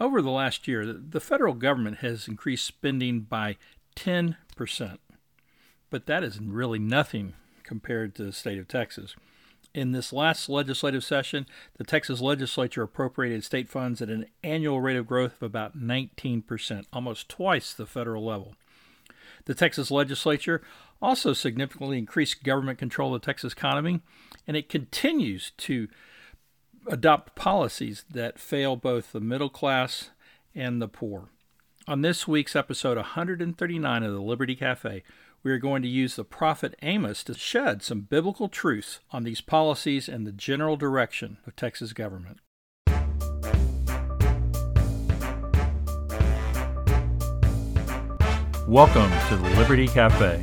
Over the last year, the federal government has increased spending by 10%, but that is really nothing compared to the state of Texas. In this last legislative session, the Texas legislature appropriated state funds at an annual rate of growth of about 19%, almost twice the federal level. The Texas legislature also significantly increased government control of the Texas economy, and it continues to adopt policies that fail both the middle class and the poor. On this week's episode 139 of the Liberty Cafe, we are going to use the prophet Amos to shed some biblical truths on these policies and the general direction of Texas government. Welcome to the Liberty Cafe,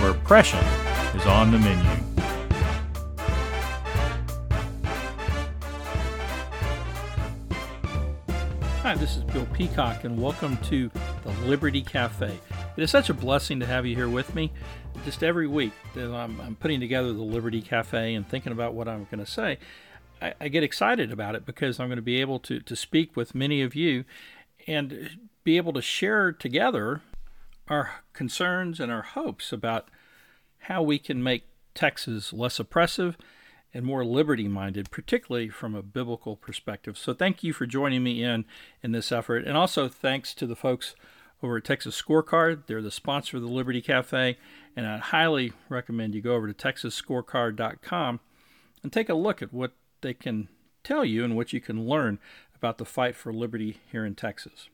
where oppression is on the menu. Hi, this is Bill Peacock, and welcome to the Liberty Cafe. It is such a blessing to have you here with me. Just every week that I'm putting together the Liberty Cafe and thinking about what I'm going to say, I get excited about it because I'm going to be able to speak with many of you and be able to share together our concerns and our hopes about how we can make Texas less oppressive and more liberty-minded, particularly from a biblical perspective. So thank you for joining me in this effort. And also thanks to the folks over at Texas Scorecard. They're the sponsor of the Liberty Cafe, and I highly recommend you go over to texasscorecard.com and take a look at what they can tell you and what you can learn about the fight for liberty here in Texas.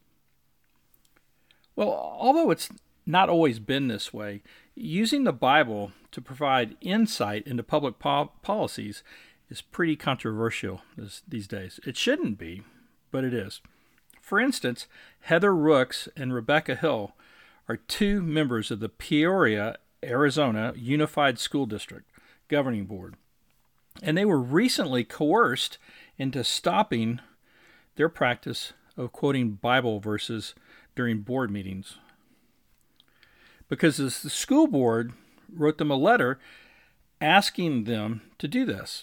Well, although it's not always been this way, using the Bible to provide insight into public policies is pretty controversial these days. It shouldn't be, but it is. For instance, Heather Rooks and Rebecca Hill are two members of the Peoria, Arizona Unified School District Governing Board, and they were recently coerced into stopping their practice of quoting Bible verses during board meetings, because the school board wrote them a letter asking them to do this.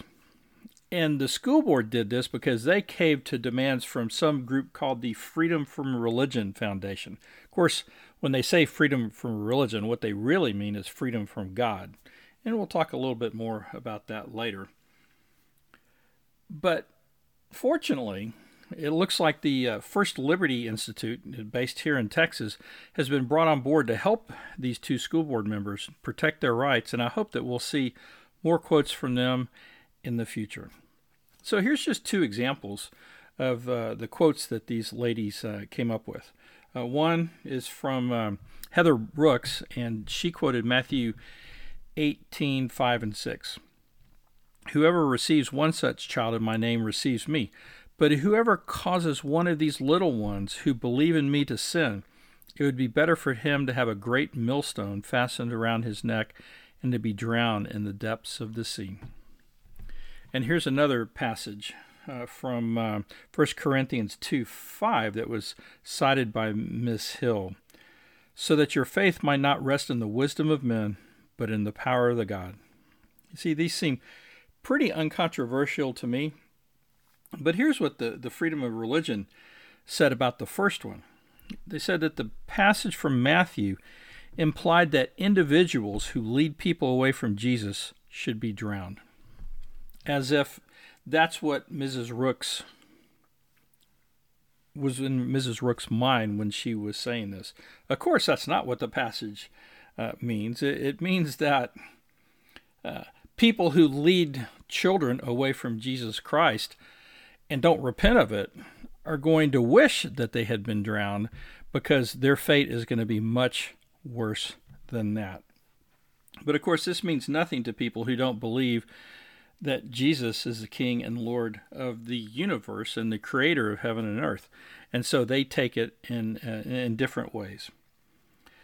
And the school board did this because they caved to demands from some group called the Freedom from Religion Foundation. Of course, when they say freedom from religion, what they really mean is freedom from God. And we'll talk a little bit more about that later. But fortunately, it looks like the First Liberty Institute, based here in Texas, has been brought on board to help these two school board members protect their rights, and I hope that we'll see more quotes from them in the future. So here's just two examples of the quotes that these ladies came up with. One is from Heather Rooks, and she quoted Matthew 18:5-6. "Whoever receives one such child in my name receives me. But whoever causes one of these little ones who believe in me to sin, it would be better for him to have a great millstone fastened around his neck and to be drowned in the depths of the sea." And here's another passage from 1 Corinthians 2:5 that was cited by Ms. Hill. "So that your faith might not rest in the wisdom of men, but in the power of the God." You see, these seem pretty uncontroversial to me. But here's what the Freedom of Religion said about the first one. They said that the passage from Matthew implied that individuals who lead people away from Jesus should be drowned, as if that's what Mrs. Rooks was in Mrs. Rooks' mind when she was saying this. Of course, that's not what the passage means. It means that people who lead children away from Jesus Christ and don't repent of it are going to wish that they had been drowned, because their fate is going to be much worse than that. But of course, this means nothing to people who don't believe that Jesus is the King and Lord of the universe and the creator of heaven and earth. And so they take it in different ways.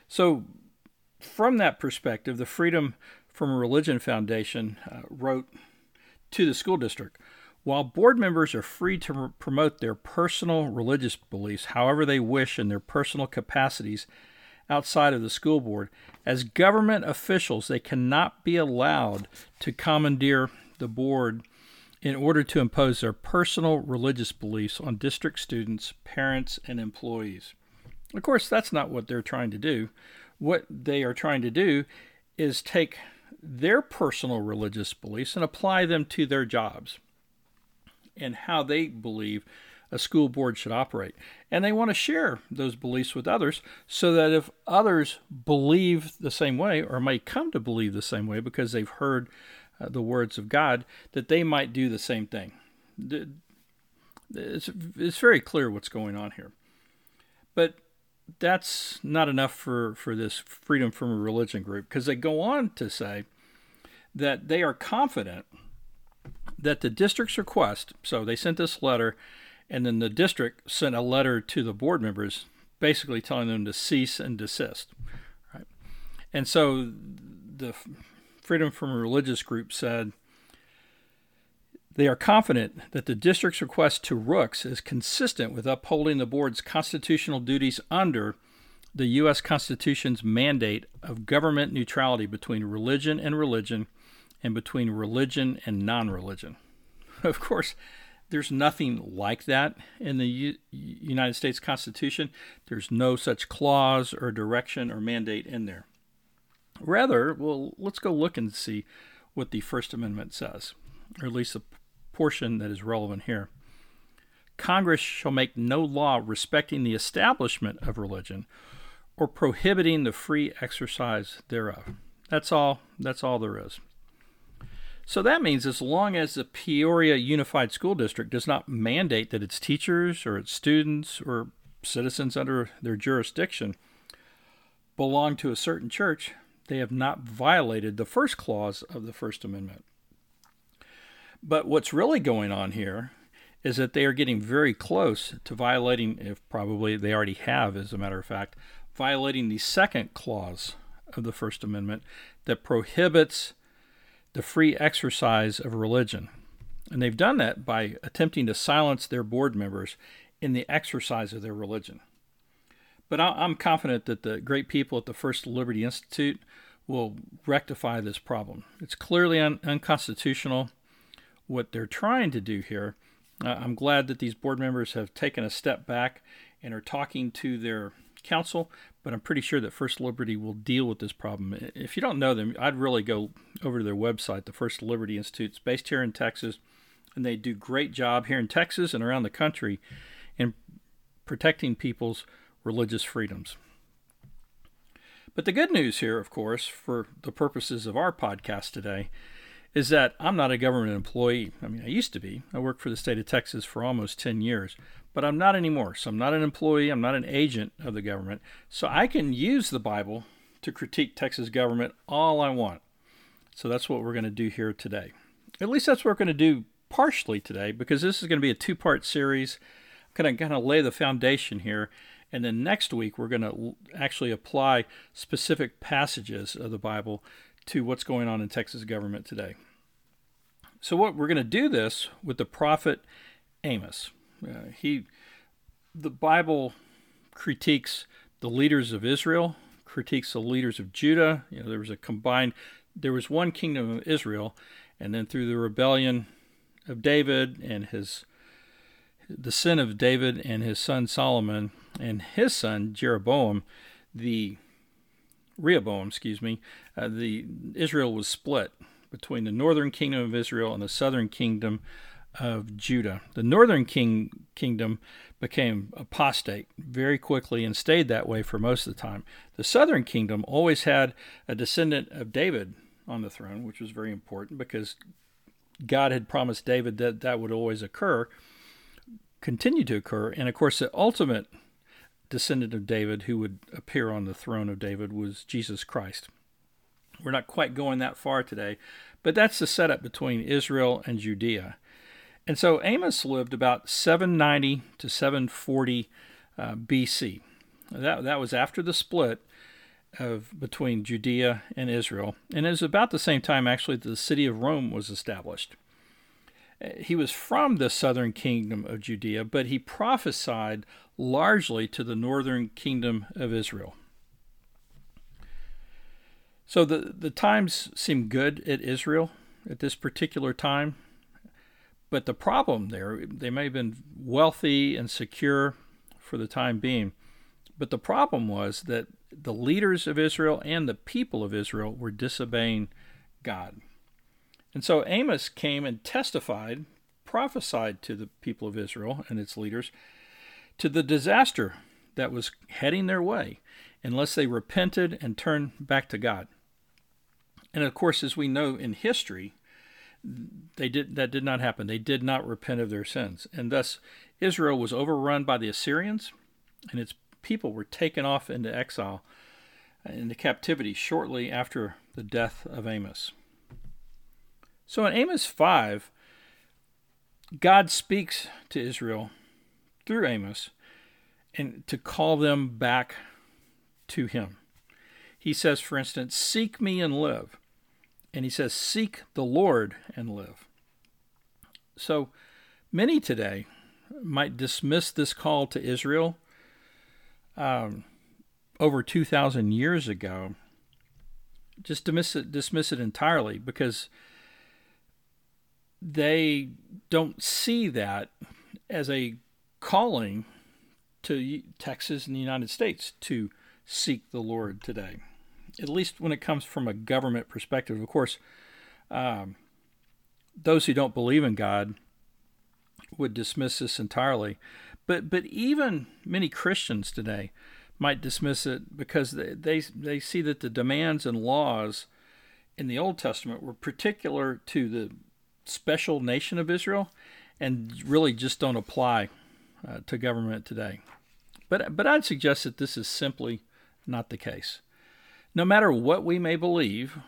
So from that perspective, the Freedom from Religion Foundation wrote to the school district, "While board members are free to promote their personal religious beliefs however they wish in their personal capacities outside of the school board, as government officials, they cannot be allowed to commandeer the board in order to impose their personal religious beliefs on district students, parents, and employees. Of course, that's not what they're trying to do. What they are trying to do is take their personal religious beliefs and apply them to their jobs and how they believe a school board should operate. And they want to share those beliefs with others so that if others believe the same way or may come to believe the same way because they've heard the words of God, that they might do the same thing. It's very clear what's going on here. But that's not enough for this Freedom from Religion group, because they go on to say that they are confident that the district's request, so they sent this letter, and then the district sent a letter to the board members basically telling them to cease and desist. Right? And so the Freedom from Religious group said, they are confident that the district's request to Rooks is consistent with upholding the board's constitutional duties under the U.S. Constitution's mandate of government neutrality between religion and religion and between religion and non-religion. Of course, there's nothing like that in the United States Constitution. There's no such clause or direction or mandate in there. Rather, well, let's go look and see what the First Amendment says, or at least the portion that is relevant here. Congress shall make no law respecting the establishment of religion or prohibiting the free exercise thereof. That's all there is. So that means as long as the Peoria Unified School District does not mandate that its teachers or its students or citizens under their jurisdiction belong to a certain church, they have not violated the first clause of the First Amendment. But what's really going on here is that they are getting very close to violating, if probably they already have, as a matter of fact, violating the second clause of the First Amendment that prohibits the free exercise of religion. And they've done that by attempting to silence their board members in the exercise of their religion. But I'm confident that the great people at the First Liberty Institute will rectify this problem. It's clearly unconstitutional what they're trying to do here. I'm glad that these board members have taken a step back and are talking to their council, but I'm pretty sure that First Liberty will deal with this problem. If you don't know them, I'd really go over to their website. The First Liberty Institute is based here in Texas, and they do a great job here in Texas and around the country in protecting people's religious freedoms. But the good news here, of course, for the purposes of our podcast today, is that I'm not a government employee. I mean, I used to be. I worked for the state of Texas for almost 10 years, but I'm not anymore. So I'm not an employee. I'm not an agent of the government. So I can use the Bible to critique Texas government all I want. So that's what we're going to do here today. At least that's what we're going to do partially today, because this is going to be a two-part series. I'm going to kind of lay the foundation here. And then next week, we're going to actually apply specific passages of the Bible to what's going on in Texas government today. So what we're going to do this with the prophet Amos. The Bible critiques the leaders of Israel, critiques the leaders of Judah. There was one kingdom of Israel, and then through the rebellion of David and the sin of David and his son Solomon and his son Rehoboam, the Israel was split between the northern kingdom of Israel and the southern kingdom of Judah. The northern kingdom became apostate very quickly and stayed that way for most of the time. The southern kingdom always had a descendant of David on the throne, which was very important because God had promised David that that would always continue to occur. And of course, the ultimate descendant of David who would appear on the throne of David was Jesus Christ. We're not quite going that far today, but that's the setup between Israel and Judea. And so Amos lived about 790 to 740 BC. That was after the split between Judea and Israel. And it was about the same time, actually, that the city of Rome was established. He was from the southern kingdom of Judea, but he prophesied largely to the northern kingdom of Israel. So the times seem good at Israel at this particular time, But the problem there, they may have been wealthy and secure for the time being, but the problem was that the leaders of Israel and the people of Israel were disobeying God. And so Amos came and testified, prophesied to the people of Israel and its leaders, to the disaster that was heading their way unless they repented and turned back to God. And of course, as we know in history, that did not happen. They did not repent of their sins. And thus, Israel was overrun by the Assyrians, and its people were taken off into exile, into captivity shortly after the death of Amos. So in Amos 5, God speaks to Israel through Amos and to call them back to him. He says, for instance, seek me and live. And he says, seek the Lord and live. So many today might dismiss this call to Israel over 2,000 years ago, just dismiss it entirely because they don't see that as a calling to Texas and the United States to seek the Lord today, at least when it comes from a government perspective. Of course, those who don't believe in God would dismiss this entirely. But even many Christians today might dismiss it because they see that the demands and laws in the Old Testament were particular to the special nation of Israel and really just don't apply to government today. But I'd suggest that this is simply not the case. No matter what we may believe,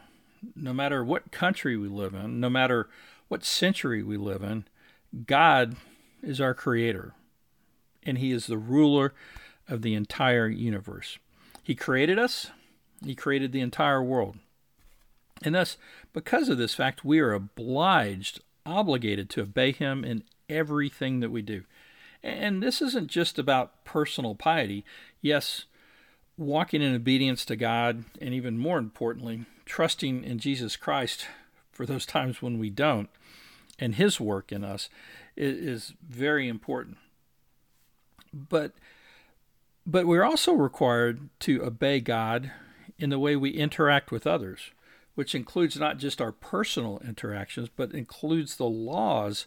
no matter what country we live in, no matter what century we live in, God is our creator, and he is the ruler of the entire universe. He created us. He created the entire world. And thus, because of this fact, we are obligated to obey him in everything that we do. And this isn't just about personal piety. Yes, walking in obedience to God, and even more importantly, trusting in Jesus Christ for those times when we don't, and his work in us is very important. But we're also required to obey God in the way we interact with others, which includes not just our personal interactions, but includes the laws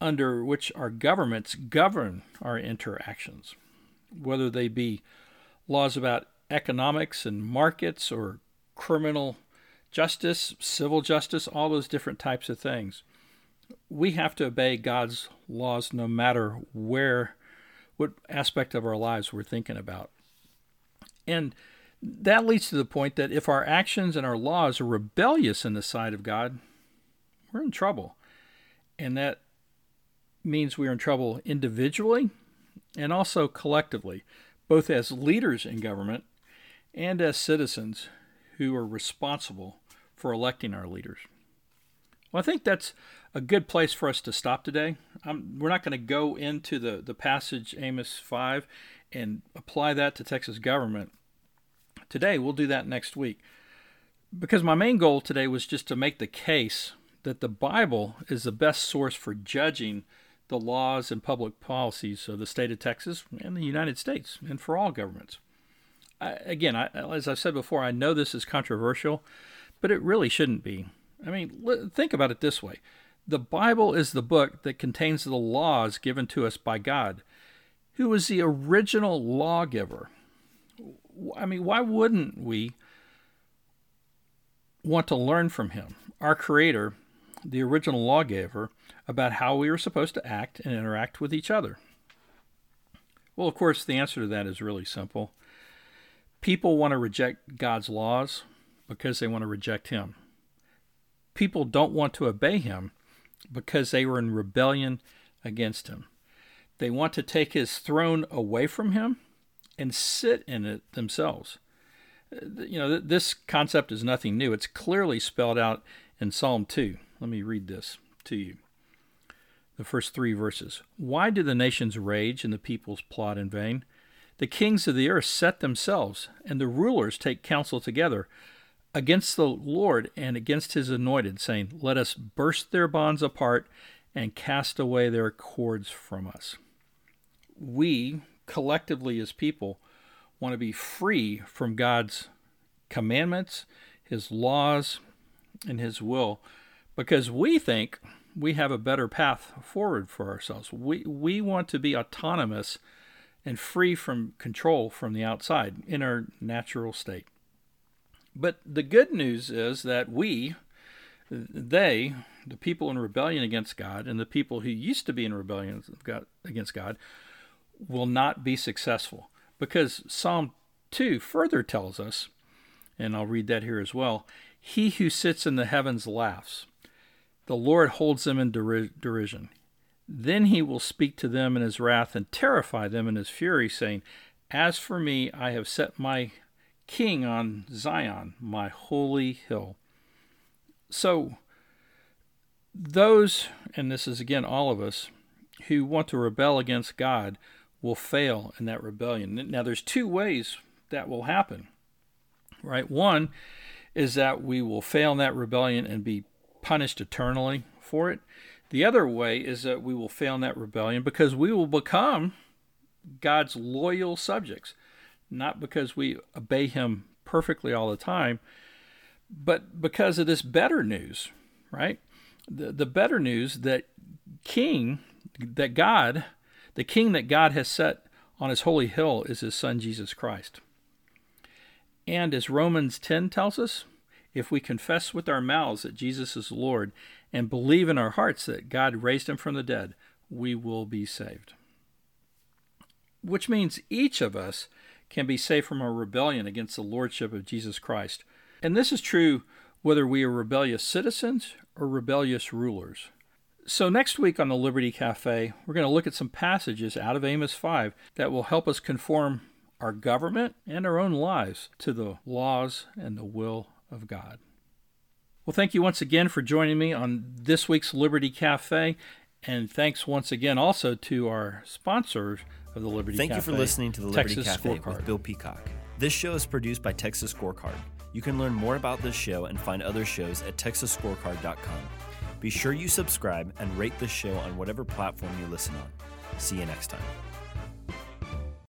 under which our governments govern our interactions, whether they be laws about economics and markets or criminal justice, civil justice, all those different types of things. We have to obey God's laws no matter what aspect of our lives we're thinking about. And that leads to the point that if our actions and our laws are rebellious in the sight of God, we're in trouble. And that means we're in trouble individually and also collectively, both as leaders in government and as citizens who are responsible for electing our leaders. Well, I think that's a good place for us to stop today. We're not going to go into the passage Amos 5 and apply that to Texas government today. We'll do that next week, because my main goal today was just to make the case that the Bible is the best source for judging the laws and public policies of the state of Texas and the United States, and for all governments. As I've said before, I know this is controversial, but it really shouldn't be. I mean, think about it this way. The Bible is the book that contains the laws given to us by God, who was the original lawgiver. I mean, why wouldn't we want to learn from him, our Creator, the original lawgiver, about how we are supposed to act and interact with each other? Well, of course, the answer to that is really simple. People want to reject God's laws because they want to reject him. People don't want to obey him because they were in rebellion against him. They want to take his throne away from him and sit in it themselves. You know, this concept is nothing new. It's clearly spelled out in Psalm 2. Let me read this to you. The first three verses. Why do the nations rage and the peoples plot in vain? The kings of the earth set themselves, and the rulers take counsel together against the Lord and against his anointed, saying, let us burst their bonds apart and cast away their cords from us. We, collectively as people, want to be free from God's commandments, His laws, and His will, because we think we have a better path forward for ourselves. We want to be autonomous and free from control from the outside in our natural state. But the good news is that the people in rebellion against God and the people who used to be in rebellion against God, will not be successful. Because Psalm 2 further tells us, and I'll read that here as well, He who sits in the heavens laughs. The Lord holds them in derision. Then He will speak to them in His wrath and terrify them in His fury, saying, As for me, I have set my king on Zion, my holy hill. So those, and this is again all of us, who want to rebel against God will fail in that rebellion. Now there's two ways that will happen, right? One is that we will fail in that rebellion and be punished eternally for it. The other way is that we will fail in that rebellion because we will become God's loyal subjects, not because we obey Him perfectly all the time, but because of this better news, right? The better news the king that God has set on His holy hill is His Son, Jesus Christ. And as Romans 10 tells us, if we confess with our mouths that Jesus is Lord and believe in our hearts that God raised Him from the dead, we will be saved. Which means each of us can be saved from our rebellion against the lordship of Jesus Christ. And this is true whether we are rebellious citizens or rebellious rulers. So next week on the Liberty Cafe, we're going to look at some passages out of Amos 5 that will help us conform our government and our own lives to the laws and the will of God. Well, thank you once again for joining me on this week's Liberty Cafe, and thanks once again also to our sponsors of the Liberty Cafe. Thank you for listening to the Liberty Cafe with Bill Peacock. This show is produced by Texas Scorecard. You can learn more about this show and find other shows at texasscorecard.com. Be sure you subscribe and rate this show on whatever platform you listen on. See you next time.